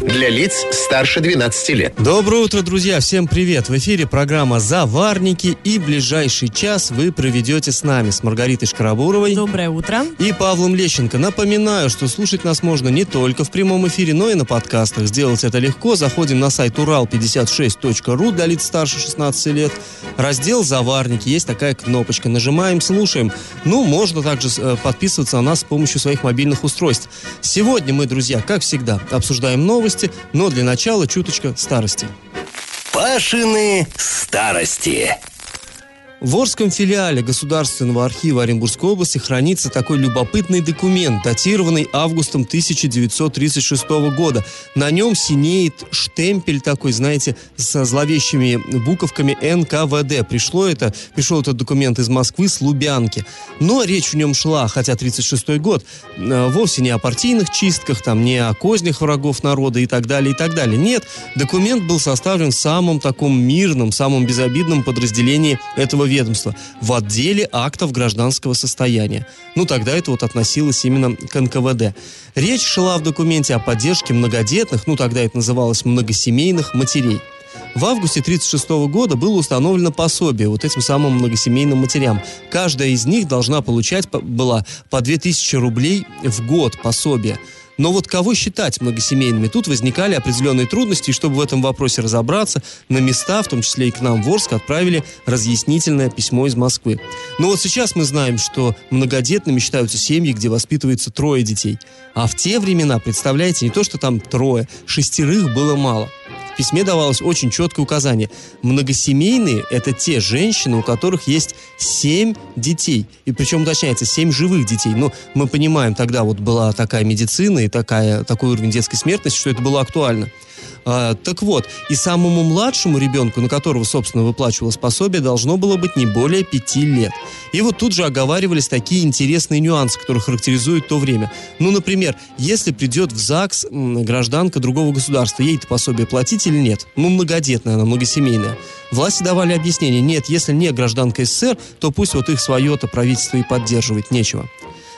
Для лиц старше 12 лет. Доброе утро, друзья! Всем привет! В эфире программа «Заварники», и ближайший час вы проведете с нами, с Маргаритой Шкарабуровой. Доброе утро! И Павлом Лещенко. Напоминаю, что слушать нас можно не только в прямом эфире, но и на подкастах. Сделать это легко. Заходим на сайт урал56.ру для лиц старше 16 лет. Раздел «Заварники». Есть такая кнопочка. Нажимаем, слушаем. Ну, можно также подписываться на нас с помощью своих мобильных устройств. Сегодня мы, друзья, как всегда, обсуждаем новости, но для начала чуточка старости. Пашины старости. В Орском филиале Государственного архива Оренбургской области хранится такой любопытный документ, датированный августом 1936 года. На нем синеет штемпель такой, знаете, со зловещими буковками НКВД. Пришел этот документ из Москвы с Лубянки. Но речь в нем шла, хотя 1936 год, вовсе не о партийных чистках, там, не о кознях врагов народа и так далее, и так далее. Нет, документ был составлен в самом таком мирном, самом безобидном подразделении этого ведомства, в отделе актов гражданского состояния. Ну, тогда это вот относилось именно к НКВД. Речь шла в документе о поддержке многодетных, ну, тогда это называлось многосемейных матерей. В августе 1936 года было установлено пособие вот этим самым многосемейным матерям. Каждая из них должна получать была по 2000 рублей в год пособия. Но вот кого считать многосемейными? Тут возникали определенные трудности, и чтобы в этом вопросе разобраться, на места, в том числе и к нам в Орск, отправили разъяснительное письмо из Москвы. Но вот сейчас мы знаем, что многодетными считаются семьи, где воспитывается трое детей. А в те времена, представляете, не то что там трое, шестерых было мало. В письме давалось очень четкое указание. Многосемейные – это те женщины, у которых есть 7 детей. И причем уточняется, 7 живых детей. Но мы понимаем, тогда вот была такая медицина и такой уровень детской смертности, что это было актуально. Так вот, и самому младшему ребенку, на которого, собственно, выплачивалось пособие, должно было быть не более 5 лет. И вот тут же оговаривались такие интересные нюансы, которые характеризуют то время. Ну, например, если придет в ЗАГС гражданка другого государства, ей-то пособие платить или нет? Ну, многодетная она, многосемейная. Власти давали объяснение: нет, если не гражданка СССР, то пусть вот их свое-то правительство и поддерживать нечего.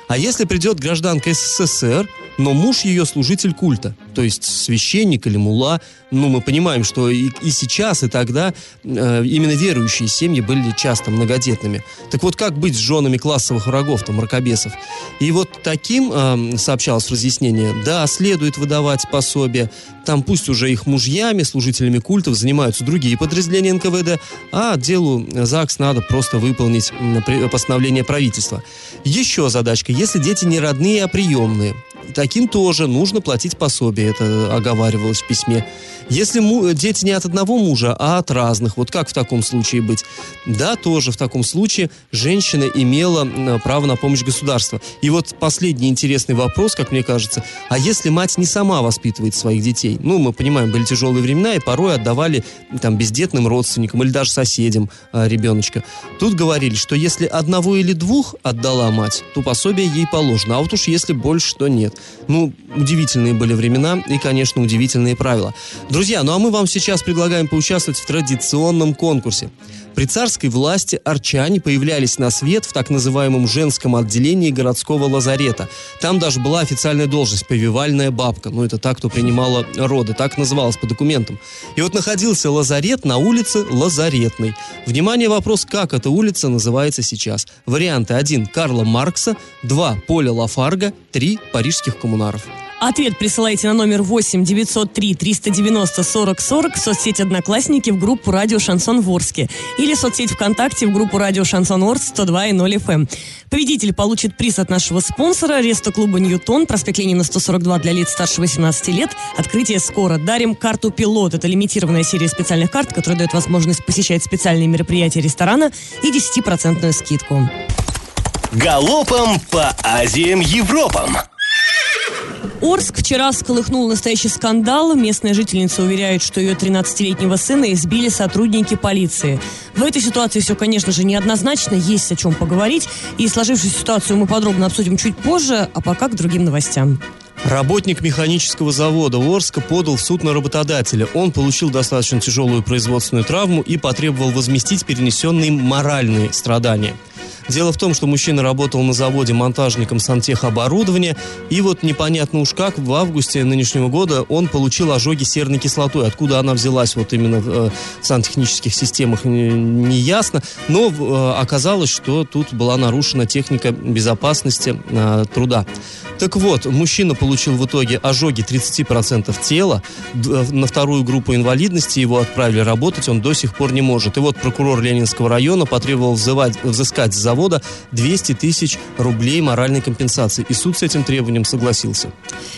А если придет гражданка СССР, но муж ее служитель культа, то есть священник или мулла, ну, мы понимаем, что и сейчас, и тогда именно верующие семьи были часто многодетными. Так вот, как быть с женами классовых врагов-то, мракобесов? И вот таким, сообщалось в разъяснении, да, следует выдавать пособие, там пусть уже их мужьями, служителями культов занимаются другие подразделения НКВД, а делу ЗАГС надо просто выполнить постановление правительства. Еще задачка, если дети не родные, а приемные, таким тоже нужно платить пособие, это оговаривалось в письме. Если дети не от одного мужа, а от разных, вот как в таком случае быть? Да, тоже в таком случае женщина имела право на помощь государства. И вот последний интересный вопрос, как мне кажется, а если мать не сама воспитывает своих детей? Ну, мы понимаем, были тяжелые времена, и порой отдавали там бездетным родственникам или даже соседям ребеночка. Тут говорили, что если одного или двух отдала мать, то пособие ей положено, а вот уж если больше, то нет. Ну, удивительные были времена и, конечно, удивительные правила. Друзья, ну а мы вам сейчас предлагаем поучаствовать в традиционном конкурсе. При царской власти арчане появлялись на свет в так называемом женском отделении городского лазарета. Там даже была официальная должность – повивальная бабка. Ну, это та, кто принимала роды. Так называлась по документам. И вот находился лазарет на улице Лазаретной. Внимание, вопрос, как эта улица называется сейчас. Варианты: 1 – Карла Маркса, 2 – Поля Лафарга, 3 – Парижских коммунаров. Ответ присылайте на номер 8-903-390-4040 в соцсеть «Одноклассники» в группу «Радио Шансон в Орске» или в соцсеть ВКонтакте в группу «Радио Шансон Орск» 102.0 FM. Победитель получит приз от нашего спонсора «Рестоклуба Ньютон», проспект Ленина 142 для лиц старше 18 лет. Открытие скоро. Дарим карту «Пилот». Это лимитированная серия специальных карт, которая дает возможность посещать специальные мероприятия ресторана и 10% скидку. Галопом по Азиям, Европам. Орск вчера всколыхнул настоящий скандал. Местная жительница уверяет, что ее 13-летнего сына избили сотрудники полиции. В этой ситуации все, конечно же, неоднозначно. Есть о чем поговорить. И сложившуюся ситуацию мы подробно обсудим чуть позже. А пока к другим новостям. Работник механического завода Орска подал в суд на работодателя. Он получил достаточно тяжелую производственную травму и потребовал возместить перенесенные им моральные страдания. Дело в том, что мужчина работал на заводе монтажником сантехоборудования, и вот непонятно уж как, в августе нынешнего года он получил ожоги серной кислотой. Откуда она взялась вот именно в сантехнических системах, не ясно, но оказалось, что тут была нарушена техника безопасности труда. Так вот, мужчина получил в итоге ожоги 30% тела, на вторую группу инвалидности его отправили работать, он до сих пор не может. И вот прокурор Ленинского района потребовал взыскать с завода 200 тысяч рублей моральной компенсации. И суд с этим требованием согласился.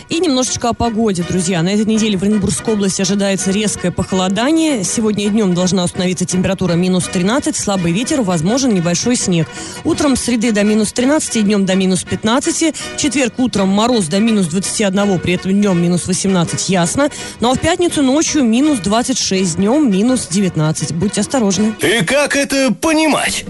И немножечко о погоде, друзья. На этой неделе в Оренбургской области ожидается резкое похолодание. Сегодня днем должна установиться температура минус 13, слабый ветер, возможен небольшой снег. Утром с среды до минус 13, днем до минус 15. В четверг утром мороз до минус 21, при этом днем минус 18, ясно. Ну а в пятницу ночью минус 26, днем минус 19. Будьте осторожны. И как это понимать?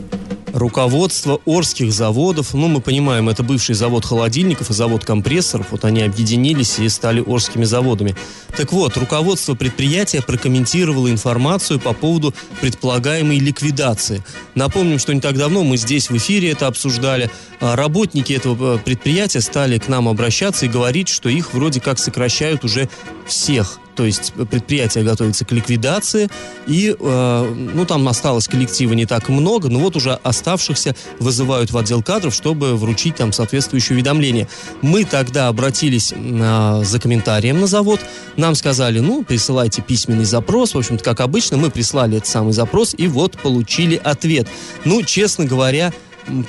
Руководство орских заводов, мы понимаем, это бывший завод холодильников и завод компрессоров, вот они объединились и стали орскими заводами. Так вот, руководство предприятия прокомментировало информацию по поводу предполагаемой ликвидации. Напомним, что не так давно мы здесь в эфире это обсуждали. Работники этого предприятия стали к нам обращаться и говорить, что их вроде как сокращают уже всех. То есть предприятие готовится к ликвидации, и там осталось коллектива не так много, но вот уже оставшихся вызывают в отдел кадров, чтобы вручить там соответствующее уведомление. Мы тогда обратились за комментарием на завод, нам сказали, присылайте письменный запрос, в общем-то, как обычно, мы прислали этот самый запрос, и вот получили ответ. Честно говоря,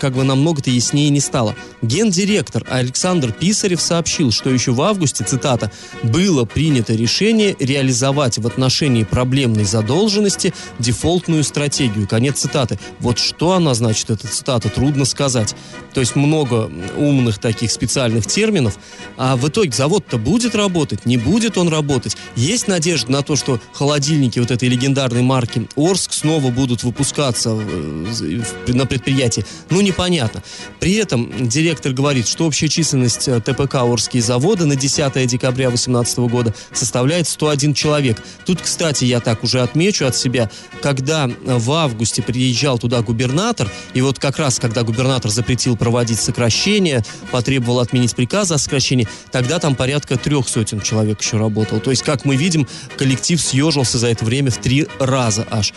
намного-то яснее не стало. Гендиректор Александр Писарев сообщил, что еще в августе, цитата, «было принято решение реализовать в отношении проблемной задолженности дефолтную стратегию». Конец цитаты. Вот что она значит, эта цитата, трудно сказать. То есть много умных таких специальных терминов. А в итоге завод-то будет работать? Не будет он работать? Есть надежда на то, что холодильники вот этой легендарной марки «Орск» снова будут выпускаться на предприятии? Непонятно. При этом директор говорит, что общая численность ТПК «Орские заводы» на 10 декабря 2018 года составляет 101 человек. Тут, кстати, я так уже отмечу от себя, когда в августе приезжал туда губернатор, и вот как раз, когда губернатор запретил проводить сокращение, потребовал отменить приказ о сокращении, тогда там порядка 300 человек еще работало. То есть, как мы видим, коллектив съежился за это время в 3 раза аж.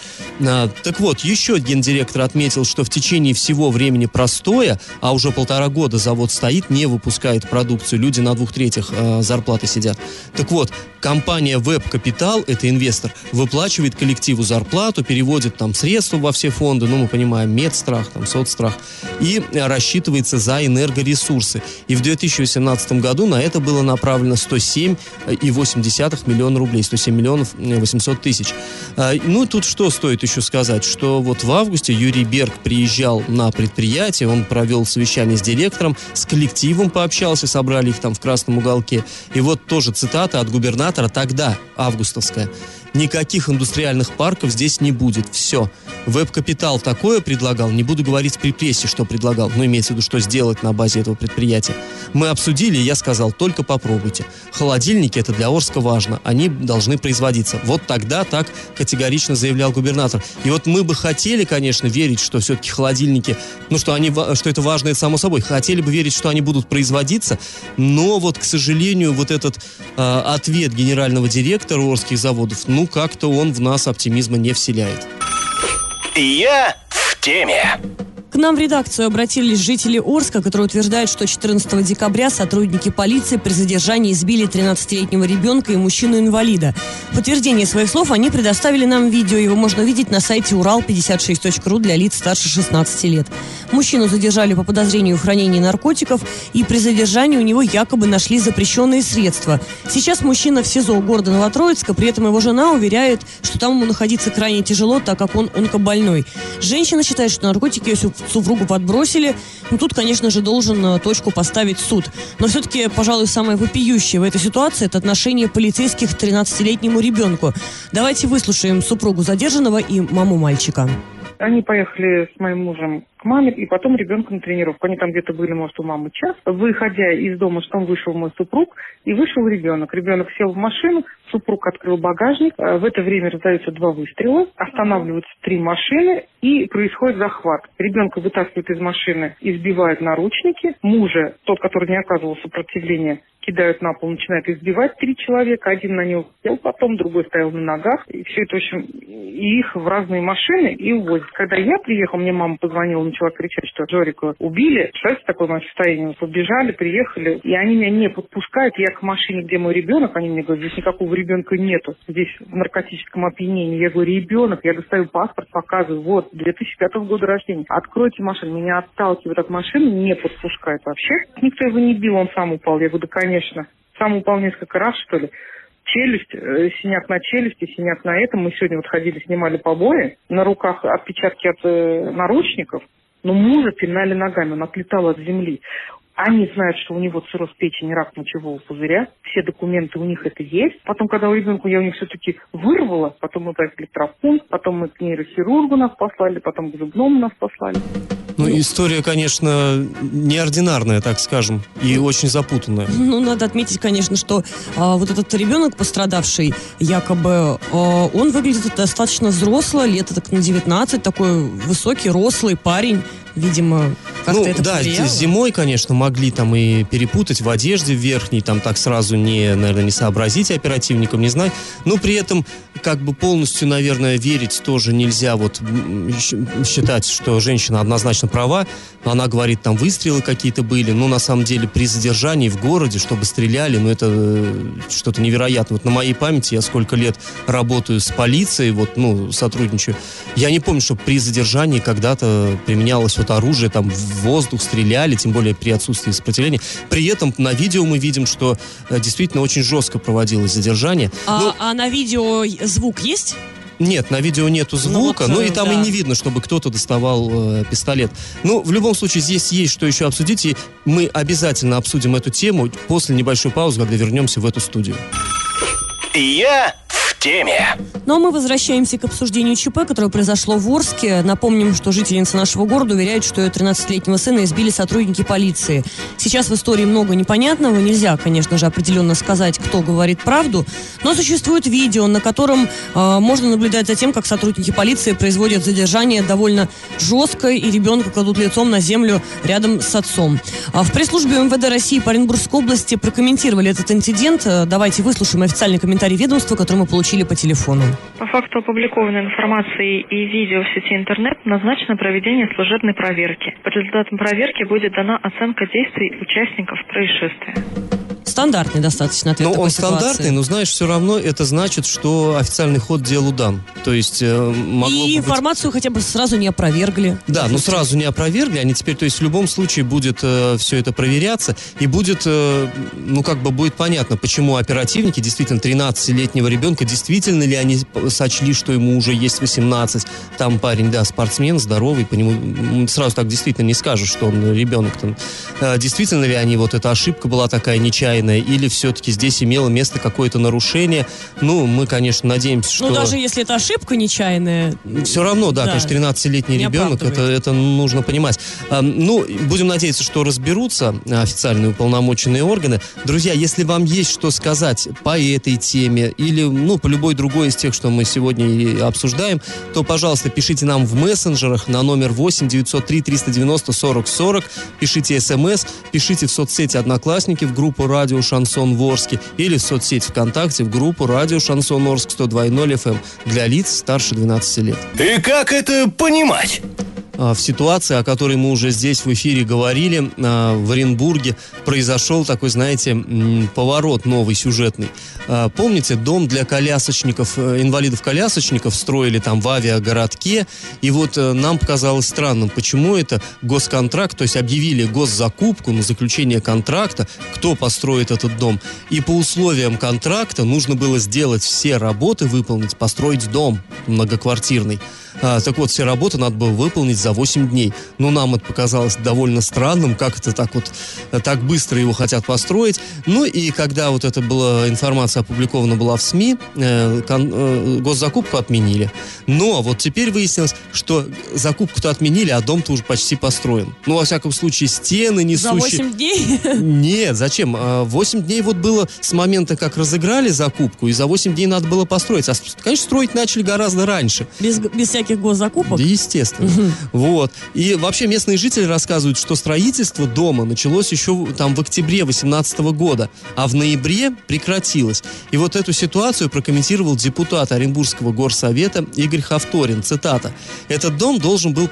Так вот, еще гендиректор отметил, что в течение всего времени простоя, а уже 1,5 года завод стоит, не выпускает продукцию, люди на 2/3 зарплаты сидят. Так вот, компания «Веб-Капитал», это инвестор, выплачивает коллективу зарплату, переводит там средства во все фонды, мы понимаем, медстрах, там, соцстрах, и рассчитывается за энергоресурсы. И в 2018 году на это было направлено 107,8 миллиона рублей, 107 миллионов 800 тысяч. Тут что стоит еще сказать, что вот в августе Юрий Берг приезжал на предприятие, он провел совещание с директором, с коллективом пообщался, собрали их там в красном уголке. И вот тоже цитата от губернатора тогда, августовская. «Никаких индустриальных парков здесь не будет. Все. Веб-Капитал такое предлагал, не буду говорить при прессе, что предлагал, но имеется в виду, что сделать на базе этого предприятия. Мы обсудили, я сказал, только попробуйте. Холодильники — это для Орска важно, они должны производиться». Вот тогда так категорично заявлял губернатор. И вот мы бы хотели, конечно, верить, что все-таки холодильники, что это важно, это само собой. Хотели бы верить, что они будут производиться, но вот, к сожалению, вот этот ответ генерального директора Орских заводов, как-то он в нас оптимизма не вселяет. Я в теме. К нам в редакцию обратились жители Орска, которые утверждают, что 14 декабря сотрудники полиции при задержании избили 13-летнего ребенка и мужчину-инвалида. В подтверждение своих слов они предоставили нам видео. Его можно увидеть на сайте Урал56.ру для лиц старше 16 лет. Мужчину задержали по подозрению в хранении наркотиков, и при задержании у него якобы нашли запрещенные средства. Сейчас мужчина в СИЗО города Новотроицка, при этом его жена уверяет, что там ему находиться крайне тяжело, так как он онкобольной. Женщина считает, что наркотики супругу подбросили. Тут, конечно же, должен точку поставить суд. Но все-таки, пожалуй, самое вопиющее в этой ситуации – это отношение полицейских к 13-летнему ребенку. Давайте выслушаем супругу задержанного и маму мальчика. Они поехали с моим мужем к маме, и потом ребенка на тренировку. Они там где-то были, может, у мамы час. Выходя из дома, что вышел мой супруг, и вышел ребенок. Ребенок сел в машину, супруг открыл багажник. В это время раздаются 2 выстрела, останавливаются 3 машины, и происходит захват. Ребенка вытаскивают из машины, избивают наручники. Мужа, тот, который не оказывал сопротивления, кидают на пол, начинают избивать 3 человека. Один на него сел потом, другой стоял на ногах. И все это, в общем, и их в разные машины и увозят. Когда я приехал, мне мама позвонила, начала кричать, что Жорика убили. Представляете, такое мое состояние. Побежали, приехали, и они меня не подпускают. Я к машине, где мой ребенок, они мне говорят, здесь никакого ребенка нету. Здесь в наркотическом опьянении. Я говорю, ребенок, я достаю паспорт, показываю, вот, 2005 года рождения. Откройте машину. Меня отталкивают от машины, не подпускают вообще. Никто его не бил, он сам упал. Я говорю, да, конечно. Сам упал несколько раз, что ли. Челюсть, синяк на челюсти, синяк на этом. Мы сегодня вот ходили, снимали побои. На руках отпечатки от наручников. Но мужа пинали ногами, он отлетал от земли. Они знают, что у него цирроз печени, рак мочевого пузыря. Все документы у них это есть. Потом, когда у ребенка я у них все-таки вырвала, потом мы дали травмпункт, потом мы к нейрохирургу нас послали, потом к зубному нас послали. Ну, история, конечно, неординарная, так скажем, и очень запутанная. Ну, надо отметить, конечно, что вот этот ребенок пострадавший, якобы, он выглядит достаточно взросло, лет так на 19, такой высокий, рослый парень, видимо, как-то это повлияло. Да, зимой, конечно, могли там и перепутать в одежде верхней, там так сразу не, наверное, не сообразить оперативникам, не знать. Но при этом как бы полностью, наверное, верить тоже нельзя, вот считать, что женщина однозначно права. Она говорит, там выстрелы какие-то были, но на самом деле при задержании в городе, чтобы стреляли, ну это что-то невероятное. Вот на моей памяти, я сколько лет работаю с полицией, вот, ну, сотрудничаю, я не помню, что при задержании когда-то применялось вот оружие, там в воздух стреляли, тем более при отсутствии сопротивления. При этом на видео мы видим, что действительно очень жестко проводилось задержание. А на видео звук есть? Нет, на видео нету звука, ну, вот, и там да. И не видно, чтобы кто-то доставал пистолет. Ну, в любом случае, здесь есть что еще обсудить, и мы обязательно обсудим эту тему после небольшой паузы, когда вернемся в эту студию. Я в теме. Ну, а мы возвращаемся к обсуждению ЧП, которое произошло в Орске. Напомним, что жительница нашего города уверяет, что ее 13-летнего сына избили сотрудники полиции. Сейчас в истории много непонятного. Нельзя, конечно же, определенно сказать, кто говорит правду. Но существует видео, на котором можно наблюдать за тем, как сотрудники полиции производят задержание довольно жестко, и ребенка кладут лицом на землю рядом с отцом. В пресс-службе МВД России по Оренбургской области прокомментировали этот инцидент. Давайте выслушаем официальный комментарий ведомства, который мы получили по телефону. По факту опубликованной информации и видео в сети интернет назначено проведение служебной проверки. По результатам проверки будет дана оценка действий участников происшествия. Стандартный достаточно ответ. Ну, он стандартный, но, знаешь, все равно это значит, что официальный ход делу дан. То есть могло и информацию хотя бы сразу не опровергли. Да, но сразу не опровергли. Они теперь, то есть в любом случае будет все это проверяться. И будет, ну, как бы будет понятно, почему оперативники действительно 13-летнего ребенка, действительно ли они сочли, что ему уже есть 18. Там парень, да, спортсмен, здоровый, по нему сразу так действительно не скажешь, что он ребенок. Действительно ли они, вот эта ошибка была такая нечаянная, или все-таки здесь имело место какое-то нарушение. Ну, мы, конечно, надеемся, что... Ну, даже если это ошибка нечаянная... Все равно, да, конечно, 13-летний ребенок, это нужно понимать. Ну, будем надеяться, что разберутся официальные уполномоченные органы. Друзья, если вам есть что сказать по этой теме или, ну, по любой другой из тех, что мы сегодня и обсуждаем, то, пожалуйста, пишите нам в мессенджерах на номер 8-903-390-4040, пишите СМС, пишите в соцсети «Одноклассники», в группу «Радио Шансон в Орске» или в соцсеть ВКонтакте в группу «Радио Шансон Орск» 102.0 FM для лиц старше 12 лет. И как это понимать? В ситуации, о которой мы уже здесь в эфире говорили, в Оренбурге произошел такой, знаете, поворот новый сюжетный. Помните, дом для колясочников, инвалидов-колясочников строили там в авиагородке, и вот нам показалось странным, почему это госконтракт, то есть объявили госзакупку на заключение контракта, кто построит этот дом, и по условиям контракта нужно было сделать все работы, выполнить, построить дом многоквартирный. Так вот, все работы надо было выполнить за 8 дней. Но нам это показалось довольно странным, как это так вот, так быстро его хотят построить. Ну и когда вот эта была информация опубликована была в СМИ, госзакупку отменили. Но вот теперь выяснилось, что закупку-то отменили, а дом-то уже почти построен. Ну, во всяком случае, стены несущие... За 8 дней? Нет, зачем? 8 дней вот было с момента, как разыграли закупку, и за 8 дней надо было построить. А, конечно, строить начали гораздо раньше. Без всяких госзакупок? Да, естественно. Вот. И вообще местные жители рассказывают, что строительство дома началось еще там в октябре 2018 года, а в ноябре прекратилось. И вот эту ситуацию прокомментировал депутат Оренбургского горсовета Игорь Хавторин. Цитата. «Этот дом должен был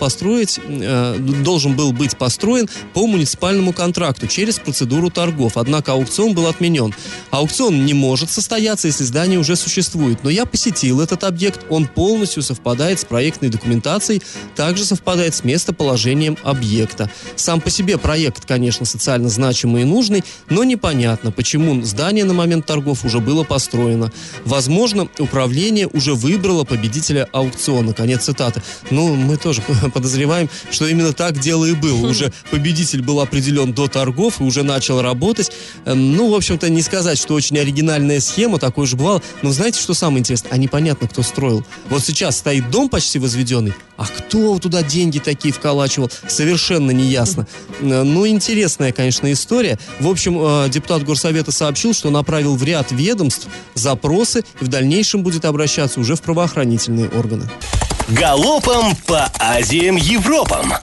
быть построен по муниципальному контракту через процедуру торгов. Однако аукцион был отменен. Аукцион не может состояться, если здание уже существует. Но я посетил этот объект. Он полностью совпадает с проектной документацией, также совпадает с местоположением объекта. Сам по себе проект, конечно, социально значимый и нужный, но непонятно, почему здание на момент торгов уже было построено. Возможно, управление уже выбрало победителя аукциона». Конец цитаты. Ну, мы тоже подозреваем, что именно так дело и было. Уже победитель был определен до торгов и уже начал работать. Ну, в общем-то, не сказать, что очень оригинальная схема, такое же бывало. Но знаете, что самое интересное? А непонятно, кто строил. Вот сейчас стоит дом почти возведенный, а кто туда деньги такие вколачивал, совершенно не ясно. Ну, интересная, конечно, история. В общем, депутат горсовета сообщил, что направил в ряд ведомств запросы и в дальнейшем будет обращаться уже в правоохранительные органы. Галопом по Азиям, Европам.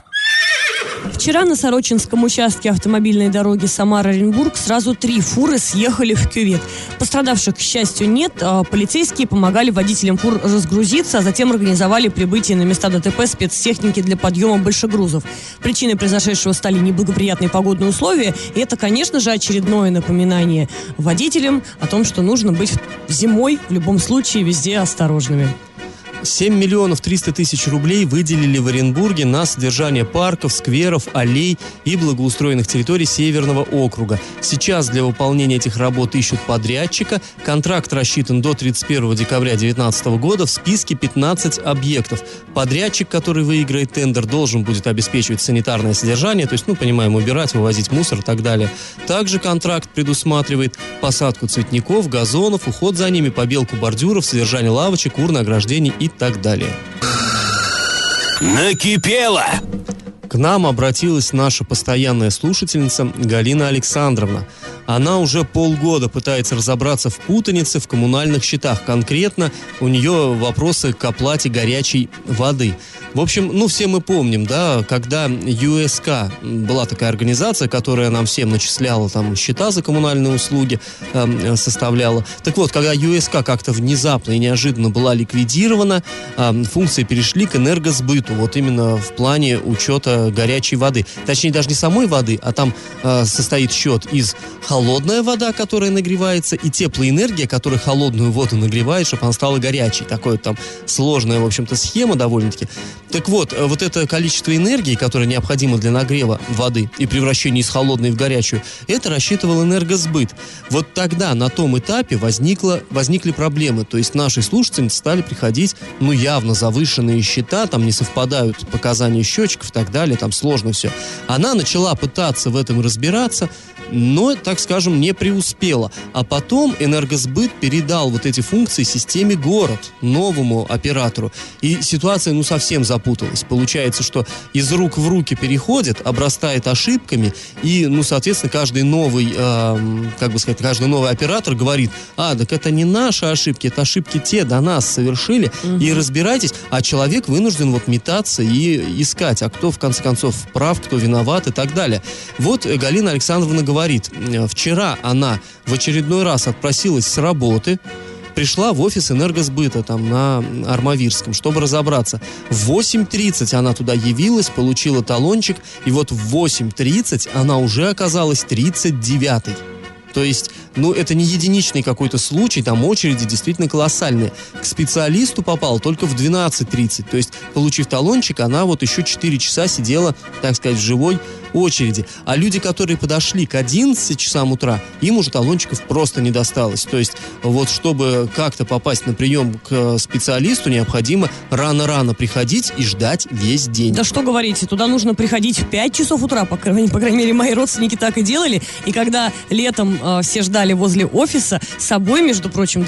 Вчера на Сорочинском участке автомобильной дороги Самара-Оренбург сразу 3 фуры съехали в кювет. Пострадавших, к счастью, нет. Полицейские помогали водителям фур разгрузиться, а затем организовали прибытие на места ДТП спецтехники для подъема большегрузов. Причиной произошедшего стали неблагоприятные погодные условия. И это, конечно же, очередное напоминание водителям о том, что нужно быть зимой в любом случае везде осторожными. 7 300 000 рублей выделили в Оренбурге на содержание парков, скверов, аллей и благоустроенных территорий Северного округа. Сейчас для выполнения этих работ ищут подрядчика. Контракт рассчитан до 31 декабря 2019 года. В списке 15 объектов. Подрядчик, который выиграет тендер, должен будет обеспечивать санитарное содержание, то есть, ну, понимаем, убирать, вывозить мусор и так далее. Также контракт предусматривает посадку цветников, газонов, уход за ними, побелку бордюров, содержание лавочек, урн, ограждений и так далее. Накипело! К нам обратилась наша постоянная слушательница Галина Александровна. Она уже полгода пытается разобраться в путанице в коммунальных счетах. Конкретно у нее вопросы к оплате горячей воды. В общем, ну все мы помним, да, когда ЮСК была такая организация, которая нам всем начисляла там счета за коммунальные услуги, составляла. Так вот, когда ЮСК как-то внезапно и неожиданно была ликвидирована, функции перешли к энергосбыту, вот именно в плане учета горячей воды. Точнее, даже не самой воды, а там состоит счет из холодная вода, которая нагревается, и теплоэнергия, которая холодную воду нагревает, чтобы она стала горячей. Такая там сложная, в общем-то, схема довольно-таки. Так вот, вот это количество энергии, которое необходимо для нагрева воды и превращения из холодной в горячую, это рассчитывал энергосбыт. Вот тогда на том этапе возникли проблемы. То есть наши слушатели стали приходить, ну, явно завышенные счета, там не совпадают показания счетчиков и так далее, там сложно все. Она начала пытаться в этом разбираться, но, так скажем, не преуспела. А потом энергосбыт передал вот эти функции системе «Город», новому оператору. И ситуация, ну, совсем запуталась. Получается, что из рук в руки переходит, обрастает ошибками, и, ну, соответственно, каждый новый, каждый новый оператор говорит: «А, так это не наши ошибки, это ошибки те до нас совершили, и разбирайтесь». А человек вынужден вот метаться и искать, а кто, в конце концов, прав, кто виноват и так далее. Вот Галина Александровна говорит: вчера она в очередной раз отпросилась с работы, пришла в офис энергосбыта там на Армавирском, чтобы разобраться. В 8:30 она туда явилась, получила талончик, и вот в 8:30 она уже оказалась 39-й. То есть но это не единичный какой-то случай, там очереди действительно колоссальные. К специалисту попал только в 12:30, то есть, получив талончик, она вот еще 4 часа сидела, так сказать, в живой очереди. А люди, которые подошли к 11 часам утра, им уже талончиков просто не досталось. То есть, вот чтобы как-то попасть на прием к специалисту, необходимо рано-рано приходить и ждать весь день. Да что говорите, туда нужно приходить в 5 часов утра, по крайней мере, мои родственники так и делали. И когда летом все ждали возле офиса, с собой, между прочим,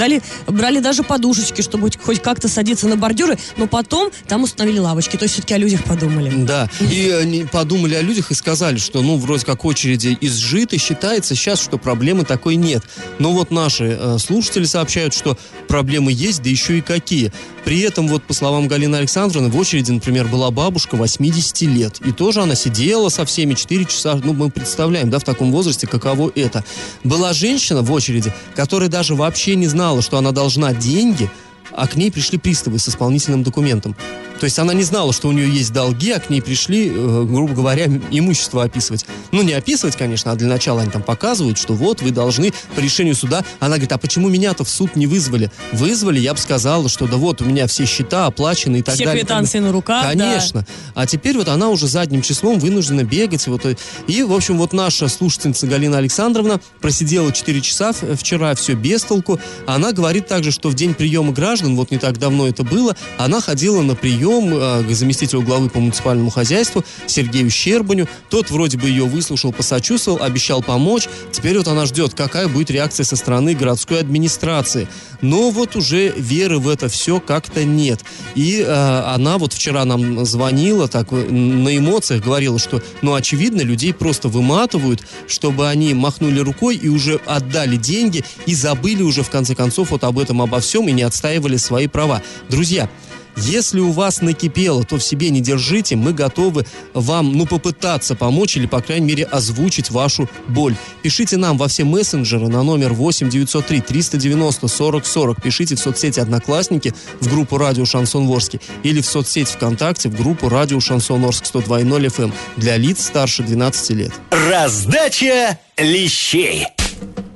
брали даже подушечки, чтобы хоть как-то садиться на бордюры, но потом там установили лавочки. То есть, все-таки о людях подумали. Да, и они подумали о людях и сказали, что, ну, вроде как очереди изжиты, считается сейчас, что проблемы такой нет. Но вот наши слушатели сообщают, что проблемы есть, да еще и какие. При этом, вот по словам Галины Александровны, в очереди, например, была бабушка 80 лет. И тоже она сидела со всеми 4 часа. Ну, мы представляем, да, в таком возрасте, каково это. Была женщина в очереди, которая даже вообще не знала, что она должна деньги, а к ней пришли приставы с исполнительным документом. То есть она не знала, что у нее есть долги, а к ней пришли, грубо говоря, имущество описывать. Ну, не описывать, конечно, а для начала они там показывают, что вот, вы должны по решению суда. Она говорит, а почему меня-то в суд не вызвали? Вызвали, я бы сказала, что да вот, у меня все счета оплачены и так далее. Все квитанции на руках, конечно. Да. А теперь вот она уже задним числом вынуждена бегать. Вот. И, в общем, вот наша слушательница Галина Александровна просидела 4 часа вчера, все без толку. Она говорит также, что в день приема граждан, вот не так давно это было, она ходила на прием к заместителю главы по муниципальному хозяйству Сергею Щербаню. Тот вроде бы ее выслушал, посочувствовал, обещал помочь. Теперь вот она ждет, какая будет реакция со стороны городской администрации. Но вот уже веры в это все как-то нет. И она вот вчера нам звонила, так на эмоциях говорила, что, ну, очевидно, людей просто выматывают, чтобы они махнули рукой и уже отдали деньги и забыли уже, в конце концов, вот об этом, обо всем и не отстаивали свои права. Друзья, если у вас накипело, то в себе не держите. Мы готовы вам, ну, попытаться помочь или, по крайней мере, озвучить вашу боль. Пишите нам во все мессенджеры на номер 8-903-390-4040. Пишите в соцсети «Одноклассники» в группу «Радио Шансон Орск» или в соцсети ВКонтакте в группу «Радио Шансон Орск» 102.0 FM для лиц старше 12 лет. Раздача лещей.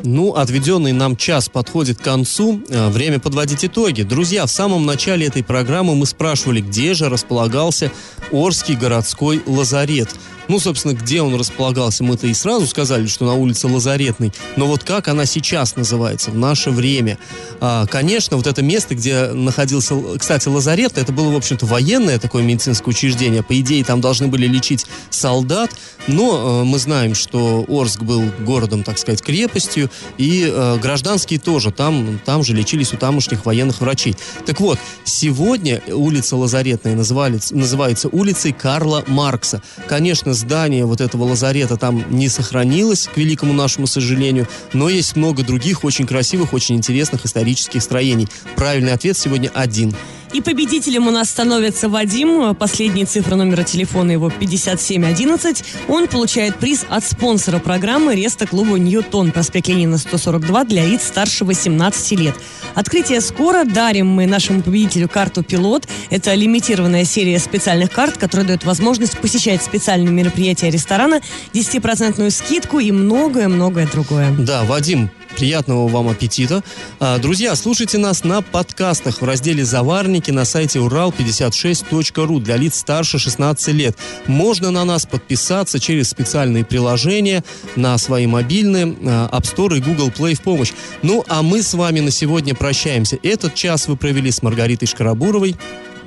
Ну, отведенный нам час подходит к концу. Время подводить итоги. Друзья, в самом начале этой программы мы спрашивали, где же располагался Орский городской лазарет. Ну, собственно, где он располагался, мы-то и сразу сказали, что на улице Лазаретной. Но вот как она сейчас называется, в наше время? Конечно, вот это место, где находился... Кстати, лазарет, это было, в общем-то, военное такое медицинское учреждение. По идее, там должны были лечить солдат. Но мы знаем, что Орск был городом, так сказать, крепостью. И гражданские тоже. Там же лечились у тамошних военных врачей. Так вот, сегодня улица Лазаретная называется улицей Карла Маркса. Конечно, здание вот этого лазарета там не сохранилось, к великому нашему сожалению, но есть много других очень красивых, очень интересных исторических строений. Правильный ответ сегодня один. И победителем у нас становится Вадим. Последние цифры номера телефона его 5711. Он получает приз от спонсора программы рестоклуба «Ньютон», проспект Ленина, 142, для лиц старше 18 лет. Открытие скоро. Дарим мы нашему победителю карту «Пилот». Это лимитированная серия специальных карт, которая дает возможность посещать специальные мероприятия ресторана, 10% скидку и многое-многое другое. Да, Вадим, приятного вам аппетита. Друзья, слушайте нас на подкастах в разделе «Заварники» на сайте урал56.ру для лиц старше 16 лет. Можно на нас подписаться через специальные приложения на свои мобильные, App Store и Google Play в помощь. Ну, а мы с вами на сегодня прощаемся. Этот час вы провели с Маргаритой Шкарабуровой.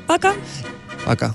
Пока. Пока.